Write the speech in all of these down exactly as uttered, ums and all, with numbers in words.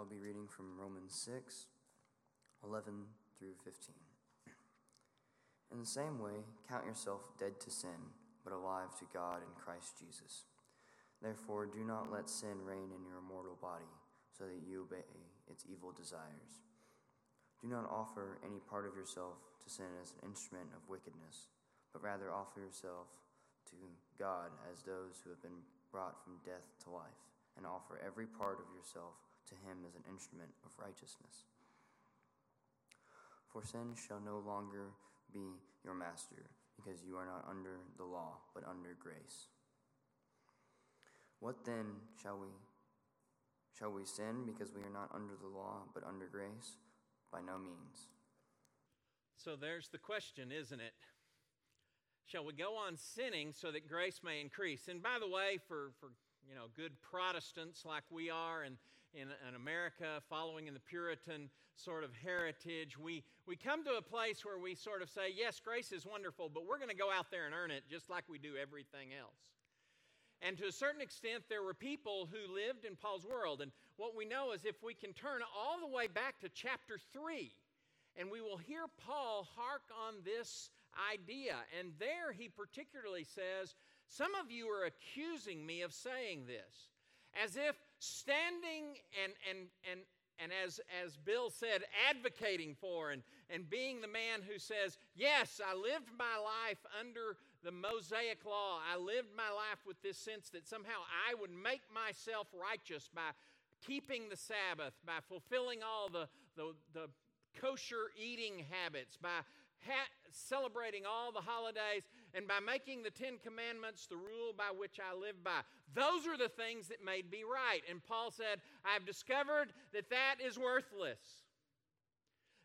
will be reading from Romans six, eleven through fifteen. In the same way, count yourself dead to sin, but alive to God in Christ Jesus. Therefore, do not let sin reign in your mortal body, so that you obey its evil desires. Do not offer any part of yourself to sin as an instrument of wickedness, but rather offer yourself to God as those who have been brought from death to life, and offer every part of yourself to him as an instrument of righteousness. For sin shall no longer be your master, because you are not under the law, but under grace. What then shall we? Shall we sin because we are not under the law, but under grace? By no means. So there's the question, isn't it? Shall we go on sinning so that grace may increase? And by the way, for, for you know, good Protestants like we are in, in, in America, following in the Puritan sort of heritage, we, we come to a place where we sort of say, yes, grace is wonderful, but we're going to go out there and earn it just like we do everything else. And to a certain extent, there were people who lived in Paul's world. And what we know is if we can turn all the way back to chapter three, and we will hear Paul hark on this idea. And there he particularly says, some of you are accusing me of saying this, as if standing and, and, and, and as, as Bill said, advocating for and, and being the man who says, yes, I lived my life under the Mosaic Law. I lived my life with this sense that somehow I would make myself righteous by keeping the Sabbath, by fulfilling all the, the, the kosher eating habits, by ha- celebrating all the holidays, and by making the Ten Commandments the rule by which I live by. Those are the things that made me right. And Paul said, I have discovered that that is worthless.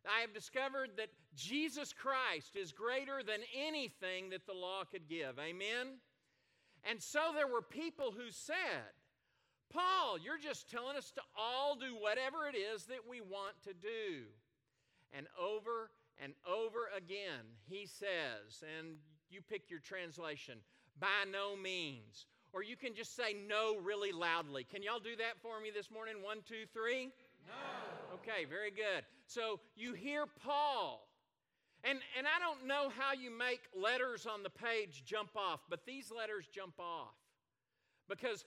I have discovered that Jesus Christ is greater than anything that the law could give. Amen? And so there were people who said, Paul, you're just telling us to all do whatever it is that we want to do. And over and over again, he says, and you pick your translation, by no means. Or you can just say no really loudly. Can y'all do that for me this morning? One, two, three. No. Okay, very good. So you hear Paul. And, and I don't know how you make letters on the page jump off, but these letters jump off. Because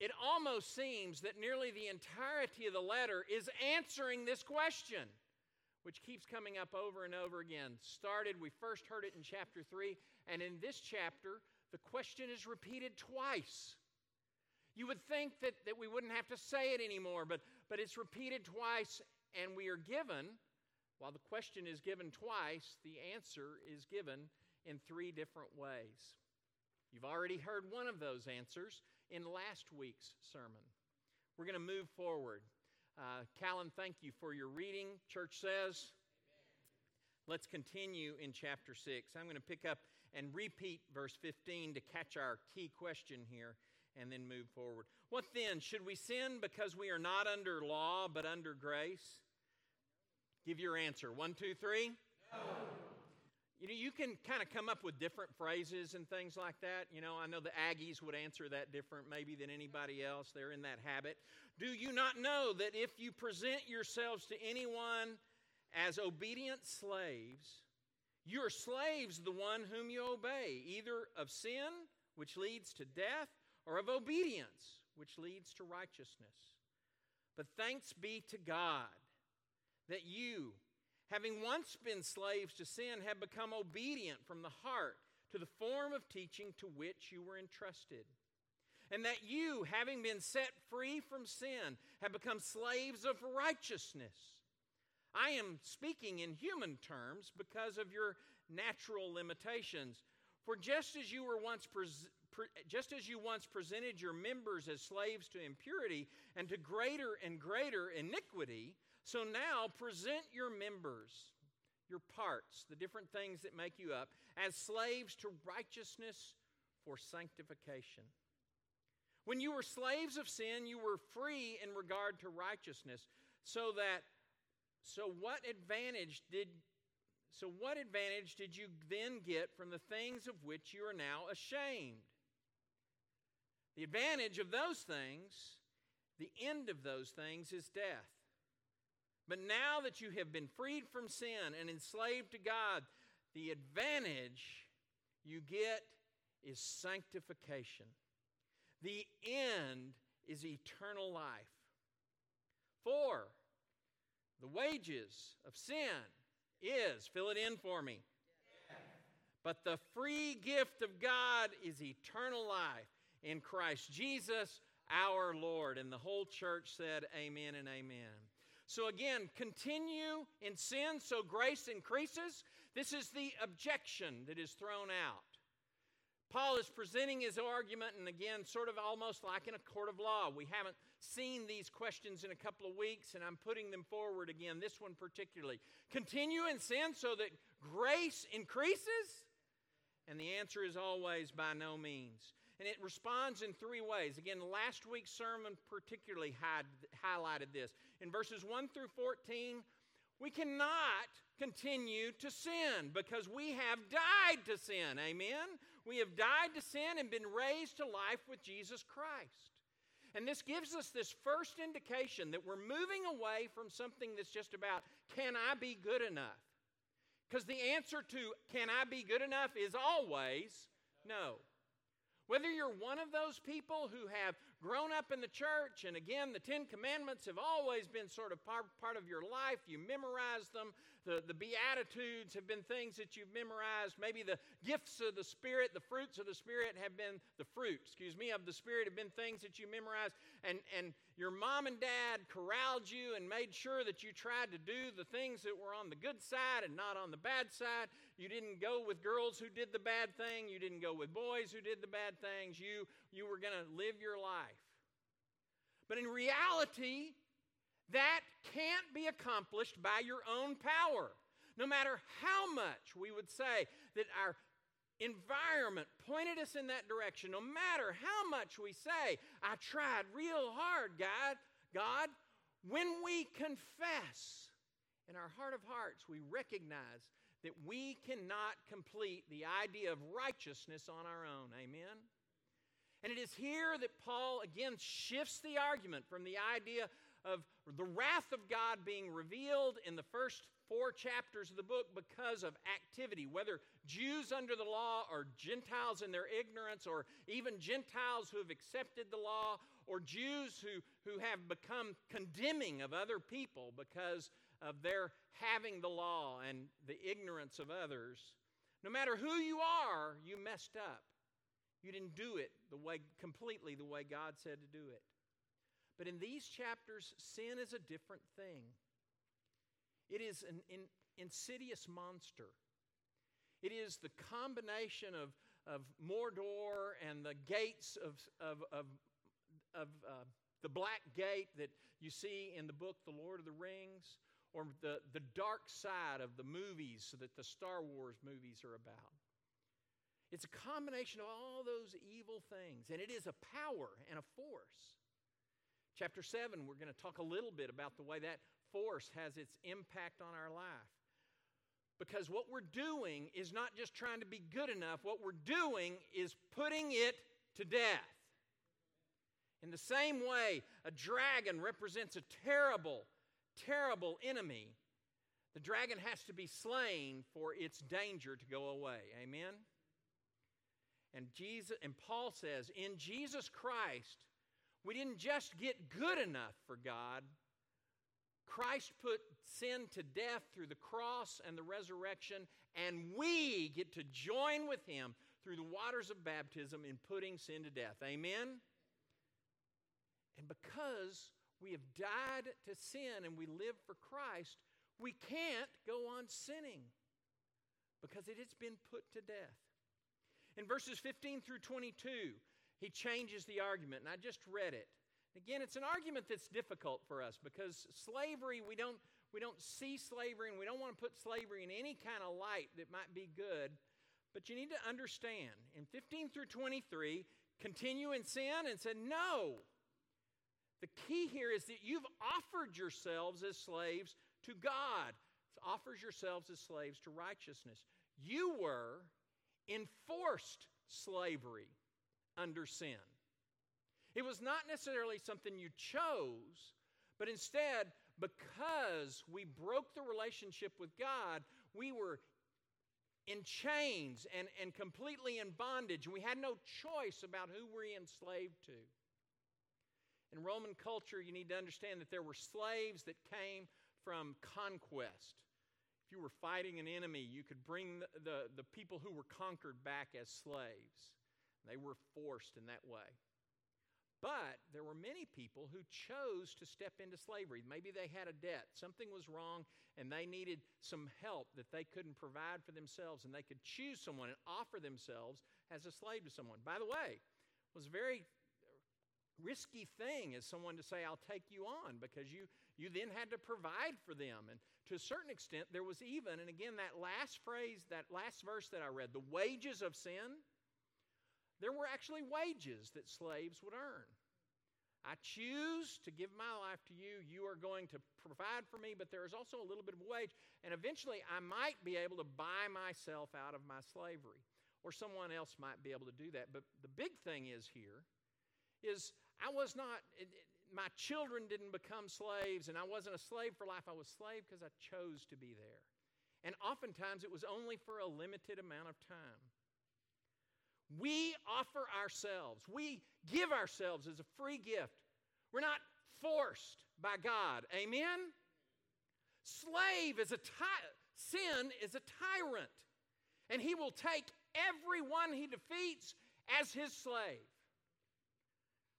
it almost seems that nearly the entirety of the letter is answering this question, which keeps coming up over and over again. Started, we first heard it in chapter three, and in this chapter, the question is repeated twice. You would think that, that we wouldn't have to say it anymore, but, but it's repeated twice, and we are given, while the question is given twice, the answer is given in three different ways. You've already heard one of those answers in last week's sermon. We're going to move forward. Uh, Callan, thank you for your reading. Church says, amen. Let's continue in chapter six. I'm going to pick up and repeat verse fifteen to catch our key question here and then move forward. What then? Should we sin because we are not under law but under grace? Give your answer. One, two, three. No. You know, you can kind of come up with different phrases and things like that. You know, I know the Aggies would answer that different maybe than anybody else. They're in that habit. Do you not know that if you present yourselves to anyone as obedient slaves, you are slaves of the one whom you obey, either of sin, which leads to death, or of obedience, which leads to righteousness? But thanks be to God that you, having once been slaves to sin, have become obedient from the heart to the form of teaching to which you were entrusted. And that you, having been set free from sin, have become slaves of righteousness. I am speaking in human terms because of your natural limitations. For just as you were once pres- pre- just as you once presented your members as slaves to impurity and to greater and greater iniquity, so now present your members, your parts, the different things that make you up, as slaves to righteousness for sanctification. When you were slaves of sin, you were free in regard to righteousness. So that, so what advantage did, so what advantage did you then get from the things of which you are now ashamed? The advantage of those things, the end of those things, is death. But now that you have been freed from sin and enslaved to God, the advantage you get is sanctification. The end is eternal life. For the wages of sin is, fill it in for me, yes. But the free gift of God is eternal life in Christ Jesus our Lord. And the whole church said amen and amen. So again, continue in sin so grace increases. This is the objection that is thrown out. Paul is presenting his argument, and again, sort of almost like in a court of law. We haven't seen these questions in a couple of weeks, and I'm putting them forward again, this one particularly. Continue in sin so that grace increases? And the answer is always by no means. And it responds in three ways. Again, last week's sermon particularly highlighted this. In verses one through fourteen, we cannot continue to sin because we have died to sin. Amen? We have died to sin and been raised to life with Jesus Christ. And this gives us this first indication that we're moving away from something that's just about, can I be good enough? Because the answer to, can I be good enough is always no. Whether you're one of those people who have grown up in the church, and again, the Ten Commandments have always been sort of part, part of your life. You memorize them. The, the Beatitudes have been things that you've memorized. Maybe the gifts of the Spirit, the fruits of the Spirit have been, the fruit, excuse me, of the Spirit have been things that you memorized. And, and your mom and dad corralled you and made sure that you tried to do the things that were on the good side and not on the bad side. You didn't go with girls who did the bad thing. You didn't go with boys who did the bad things. You, you were going to live your life. But in reality, that can't be accomplished by your own power. No matter how much we would say that our environment pointed us in that direction, no matter how much we say, I tried real hard, God, God, when we confess in our heart of hearts, we recognize that we cannot complete the idea of righteousness on our own. Amen? And it is here that Paul again shifts the argument from the idea of the wrath of God being revealed in the first four chapters of the book because of activity, whether Jews under the law or Gentiles in their ignorance or even Gentiles who have accepted the law or Jews who, who have become condemning of other people because of their having the law and the ignorance of others. No matter who you are, you messed up. You didn't do it the way completely the way God said to do it. But in these chapters, sin is a different thing. It is an, an insidious monster. It is the combination of, of Mordor and the gates of, of, of, of uh, the Black Gate that you see in the book The Lord of the Rings, or the, the dark side of the movies that the Star Wars movies are about. It's a combination of all those evil things, and it is a power and a force. Chapter seven, we're going to talk a little bit about the way that force has its impact on our life. Because what we're doing is not just trying to be good enough. What we're doing is putting it to death. In the same way, a dragon represents a terrible, terrible enemy. The dragon has to be slain for its danger to go away. Amen? And Jesus and Paul says, in Jesus Christ, we didn't just get good enough for God. Christ put sin to death through the cross and the resurrection, and we get to join with him through the waters of baptism in putting sin to death. Amen? And because we have died to sin and we live for Christ, we can't go on sinning because it has been put to death. In verses fifteen through twenty-two, he changes the argument, and I just read it. Again, it's an argument that's difficult for us because slavery, we don't, we don't see slavery, and we don't want to put slavery in any kind of light that might be good. But you need to understand, in fifteen through twenty-three, continue in sin and said, no. The key here is that you've offered yourselves as slaves to God. It offers yourselves as slaves to righteousness. You were enforced slavery under sin. It was not necessarily something you chose, But instead, because we broke the relationship with God, we were in chains and, and completely in bondage. We had no choice about who we're enslaved to. In Roman culture, you need to understand that there were slaves that came from conquest. If you were fighting an enemy, you could bring the, the, the people who were conquered back as slaves. They were forced in that way. But there were many people who chose to step into slavery. Maybe they had a debt. Something was wrong, and they needed some help that they couldn't provide for themselves, and they could choose someone and offer themselves as a slave to someone. By the way, it was a very risky thing as someone to say, I'll take you on, because you, you then had to provide for them. And to a certain extent, there was even, and again, that last phrase, that last verse that I read, the wages of sin, there were actually wages that slaves would earn. I choose to give my life to you. You are going to provide for me, but there is also a little bit of a wage. And eventually, I might be able to buy myself out of my slavery, or someone else might be able to do that. But the big thing is here is I was not, it, it, my children didn't become slaves, and I wasn't a slave for life. I was slave because I chose to be there. And oftentimes, it was only for a limited amount of time. We offer ourselves. We give ourselves as a free gift. We're not forced by God. Amen? Slave is a ty- sin is a tyrant, and he will take everyone he defeats as his slave.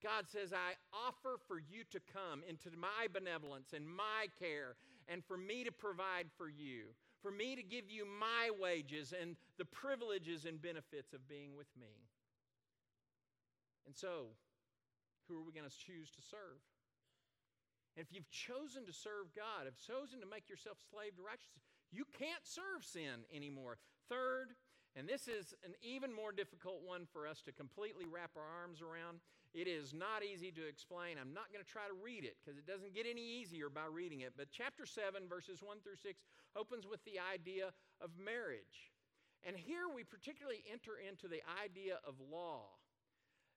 God says, I offer for you to come into my benevolence and my care and for me to provide for you. For me to give you my wages and the privileges and benefits of being with me. And so, who are we going to choose to serve? And if you've chosen to serve God, if you've chosen to make yourself slave to righteousness, you can't serve sin anymore. Third, and this is an even more difficult one for us to completely wrap our arms around. It is not easy to explain. I'm not going to try to read it because it doesn't get any easier by reading it. But chapter seven, verses one through six, opens with the idea of marriage. And here we particularly enter into the idea of law.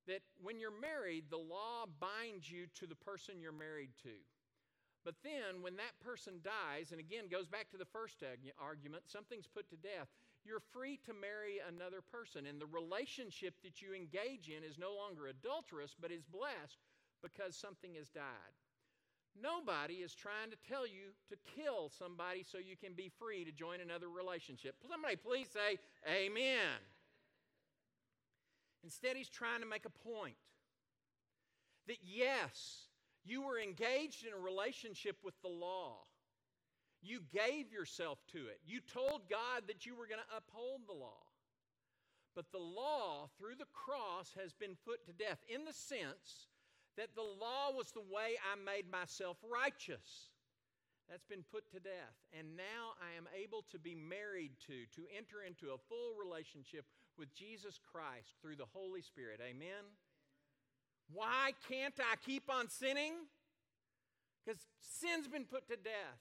That when you're married, the law binds you to the person you're married to. But then when that person dies, and again goes back to the first ag- argument, something's put to death. You're free to marry another person, and the relationship that you engage in is no longer adulterous, but is blessed because something has died. Nobody is trying to tell you to kill somebody so you can be free to join another relationship. Somebody please say, amen. Instead, he's trying to make a point that yes, you were engaged in a relationship with the law. You gave yourself to it. You told God that you were going to uphold the law. But the law, through the cross, has been put to death in the sense that the law was the way I made myself righteous. That's been put to death. And now I am able to be married to, to enter into a full relationship with Jesus Christ through the Holy Spirit. Amen? Why can't I keep on sinning? Because sin's been put to death.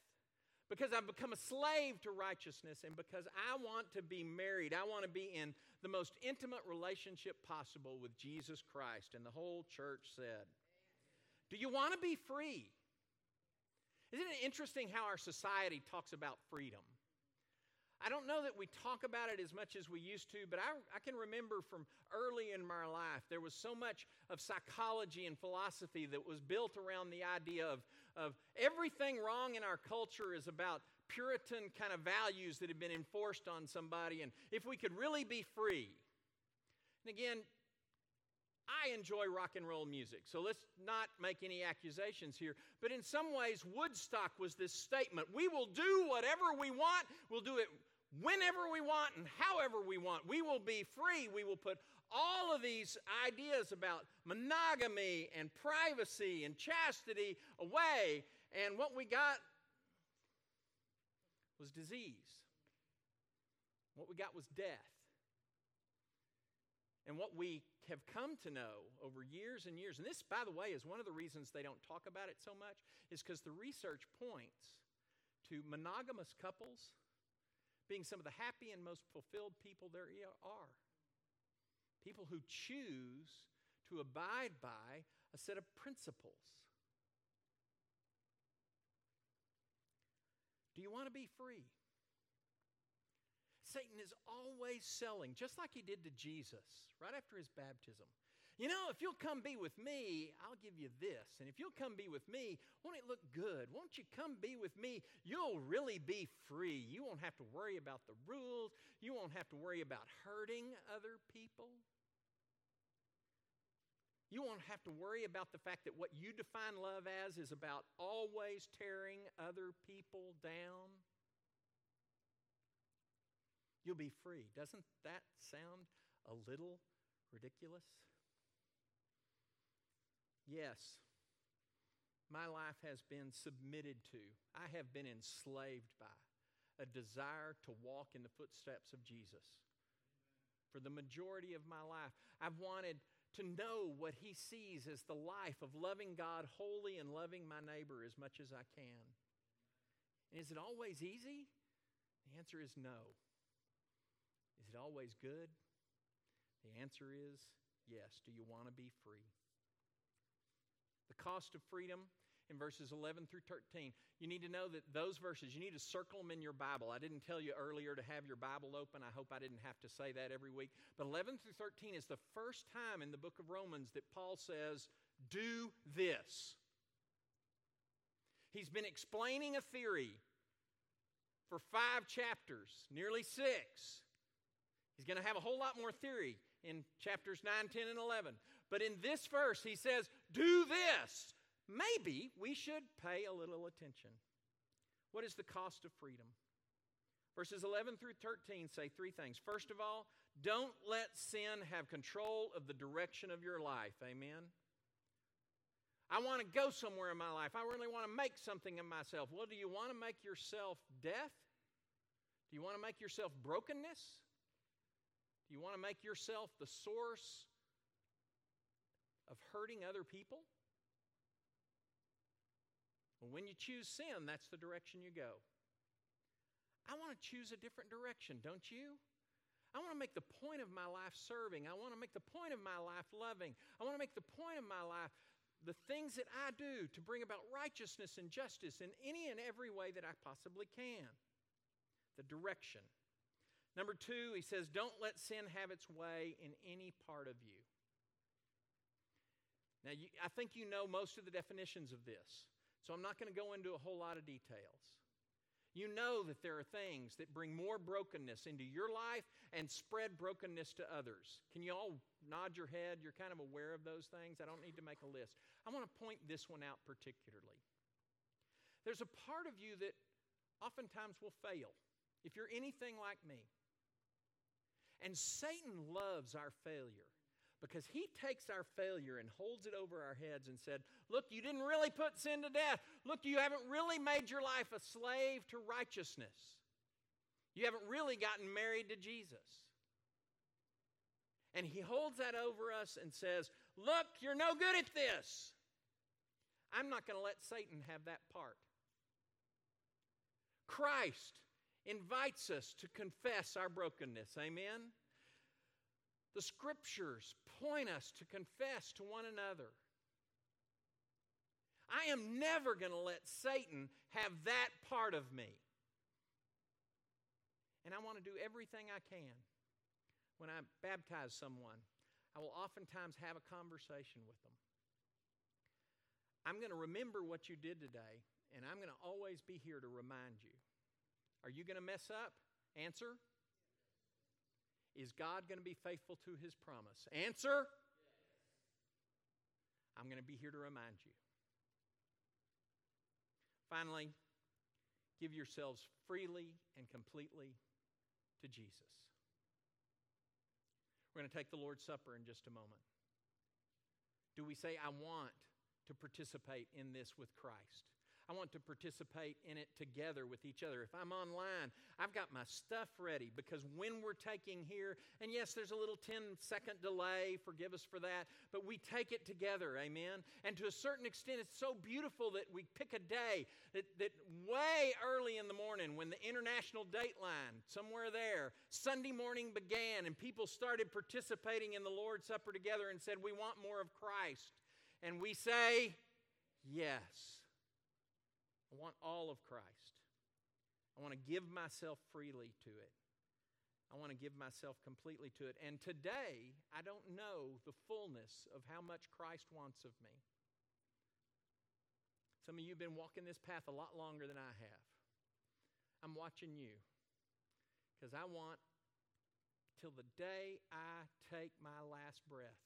Because I've become a slave to righteousness, and because I want to be married. I want to be in the most intimate relationship possible with Jesus Christ. And the whole church said, amen. Do you want to be free? Isn't it interesting how our society talks about freedom? I don't know that we talk about it as much as we used to, but I, I can remember from early in my life, there was so much of psychology and philosophy that was built around the idea of, of everything wrong in our culture is about Puritan kind of values that have been enforced on somebody, and if we could really be free. And again, I enjoy rock and roll music, so let's not make any accusations here. But in some ways, Woodstock was this statement. We will do whatever we want. We'll do it whenever we want and however we want. We will be free. We will put all of these ideas about monogamy and privacy and chastity away. And what we got was disease. What we got was death. And what we have come to know over years and years, and this, by the way, is one of the reasons they don't talk about it so much, is because the research points to monogamous couples being some of the happy and most fulfilled people there are. People who choose to abide by a set of principles. Do you want to be free? Satan is always selling, just like he did to Jesus right after his baptism. You know, if you'll come be with me, I'll give you this. And if you'll come be with me, won't it look good? Won't you come be with me? You'll really be free. You won't have to worry about the rules. You won't have to worry about hurting other people. You won't have to worry about the fact that what you define love as is about always tearing other people down. You'll be free. Doesn't that sound a little ridiculous? Yes, my life has been submitted to. I have been enslaved by a desire to walk in the footsteps of Jesus. For the majority of my life, I've wanted to know what he sees as the life of loving God wholly and loving my neighbor as much as I can. And is it always easy? The answer is no. Is it always good? The answer is yes. Do you want to be free? The cost of freedom in verses eleven through thirteen. You need to know that those verses, you need to circle them in your Bible. I didn't tell you earlier to have your Bible open. I hope I didn't have to say that every week. But eleven through thirteen is the first time in the book of Romans that Paul says, do this. He's been explaining a theory for five chapters, nearly six. He's going to have a whole lot more theory in chapters nine, ten, and eleven. But in this verse, he says, do this. Maybe we should pay a little attention. What is the cost of freedom? Verses eleven through thirteen say three things. First of all, don't let sin have control of the direction of your life. Amen? I want to go somewhere in my life. I really want to make something of myself. Well, do you want to make yourself death? Do you want to make yourself brokenness? You want to make yourself the source of hurting other people? Well, when you choose sin, that's the direction you go. I want to choose a different direction, don't you? I want to make the point of my life serving. I want to make the point of my life loving. I want to make the point of my life the things that I do to bring about righteousness and justice in any and every way that I possibly can. The direction. Number two, he says, don't let sin have its way in any part of you. Now, you, I think you know most of the definitions of this, so I'm not going to go into a whole lot of details. You know that there are things that bring more brokenness into your life and spread brokenness to others. Can you all nod your head? You're kind of aware of those things. I don't need to make a list. I want to point this one out particularly. There's a part of you that oftentimes will fail, if you're anything like me. And Satan loves our failure because he takes our failure and holds it over our heads and said, look, you didn't really put sin to death. Look, you haven't really made your life a slave to righteousness. You haven't really gotten married to Jesus. And he holds that over us and says, look, you're no good at this. I'm not going to let Satan have that part. Christ invites us to confess our brokenness. Amen? The Scriptures point us to confess to one another. I am never going to let Satan have that part of me. And I want to do everything I can. When I baptize someone, I will oftentimes have a conversation with them. I'm going to remember what you did today, and I'm going to always be here to remind you. Are you going to mess up? Answer. Is God going to be faithful to his promise? Answer. Yes. I'm going to be here to remind you. Finally, give yourselves freely and completely to Jesus. We're going to take the Lord's Supper in just a moment. Do we say, I want to participate in this with Christ? I want to participate in it together with each other. If I'm online, I've got my stuff ready because when we're taking here, and yes, there's a little ten-second delay, forgive us for that, but we take it together, amen? And to a certain extent, it's so beautiful that we pick a day that, that way early in the morning when the international date line, somewhere there, Sunday morning began and people started participating in the Lord's Supper together and said, we want more of Christ. And we say, yes. I want all of Christ. I want to give myself freely to it. I want to give myself completely to it. And today, I don't know the fullness of how much Christ wants of me. Some of you have been walking this path a lot longer than I have. I'm watching you because I want, till the day I take my last breath,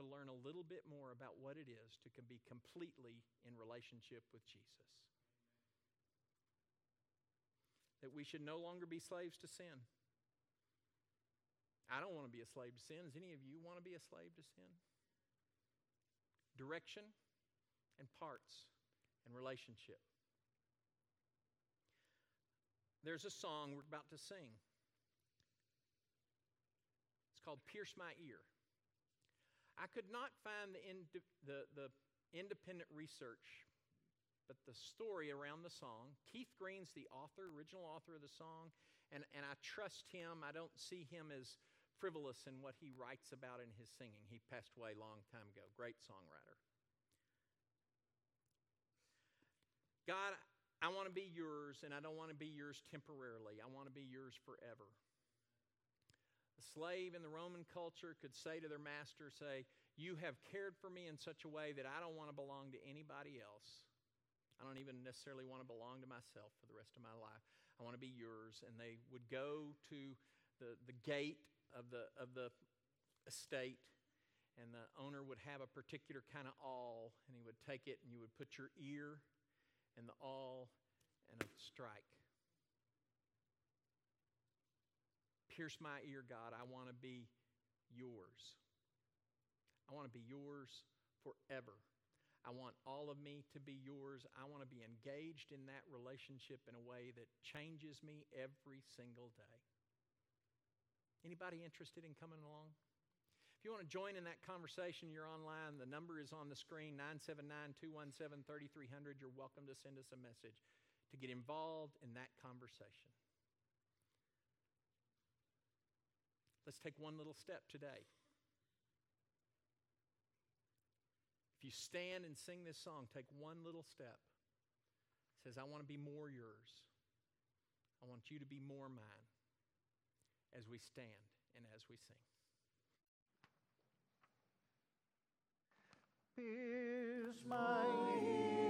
to learn a little bit more about what it is to can be completely in relationship with Jesus. That we should no longer be slaves to sin. I don't want to be a slave to sin. Does any of you want to be a slave to sin? Direction and parts and relationship. There's a song we're about to sing. It's called Pierce My Ear. I could not find the, ind the, the independent research, but the story around the song. Keith Green's the author, original author of the song, and, and I trust him. I don't see him as frivolous in what he writes about in his singing. He passed away a long time ago. Great songwriter. God, I want to be yours, and I don't want to be yours temporarily. I want to be yours forever. The slave in the Roman culture could say to their master, say, you have cared for me in such a way that I don't want to belong to anybody else. I don't even necessarily want to belong to myself for the rest of my life. I want to be yours. And they would go to the, the gate of the, of the estate, and the owner would have a particular kind of awl, and he would take it, and you would put your ear and the awl and a strike. Pierce my ear, God. I want to be yours. I want to be yours forever. I want all of me to be yours. I want to be engaged in that relationship in a way that changes me every single day. Anybody interested in coming along? If you want to join in that conversation, you're online. The number is on the screen, nine seven nine, two one seven, three three zero zero. You're welcome to send us a message to get involved in that conversation. Let's take one little step today. If you stand and sing this song, take one little step. It says, I want to be more yours. I want you to be more mine, as we stand and as we sing. Pierce my ear.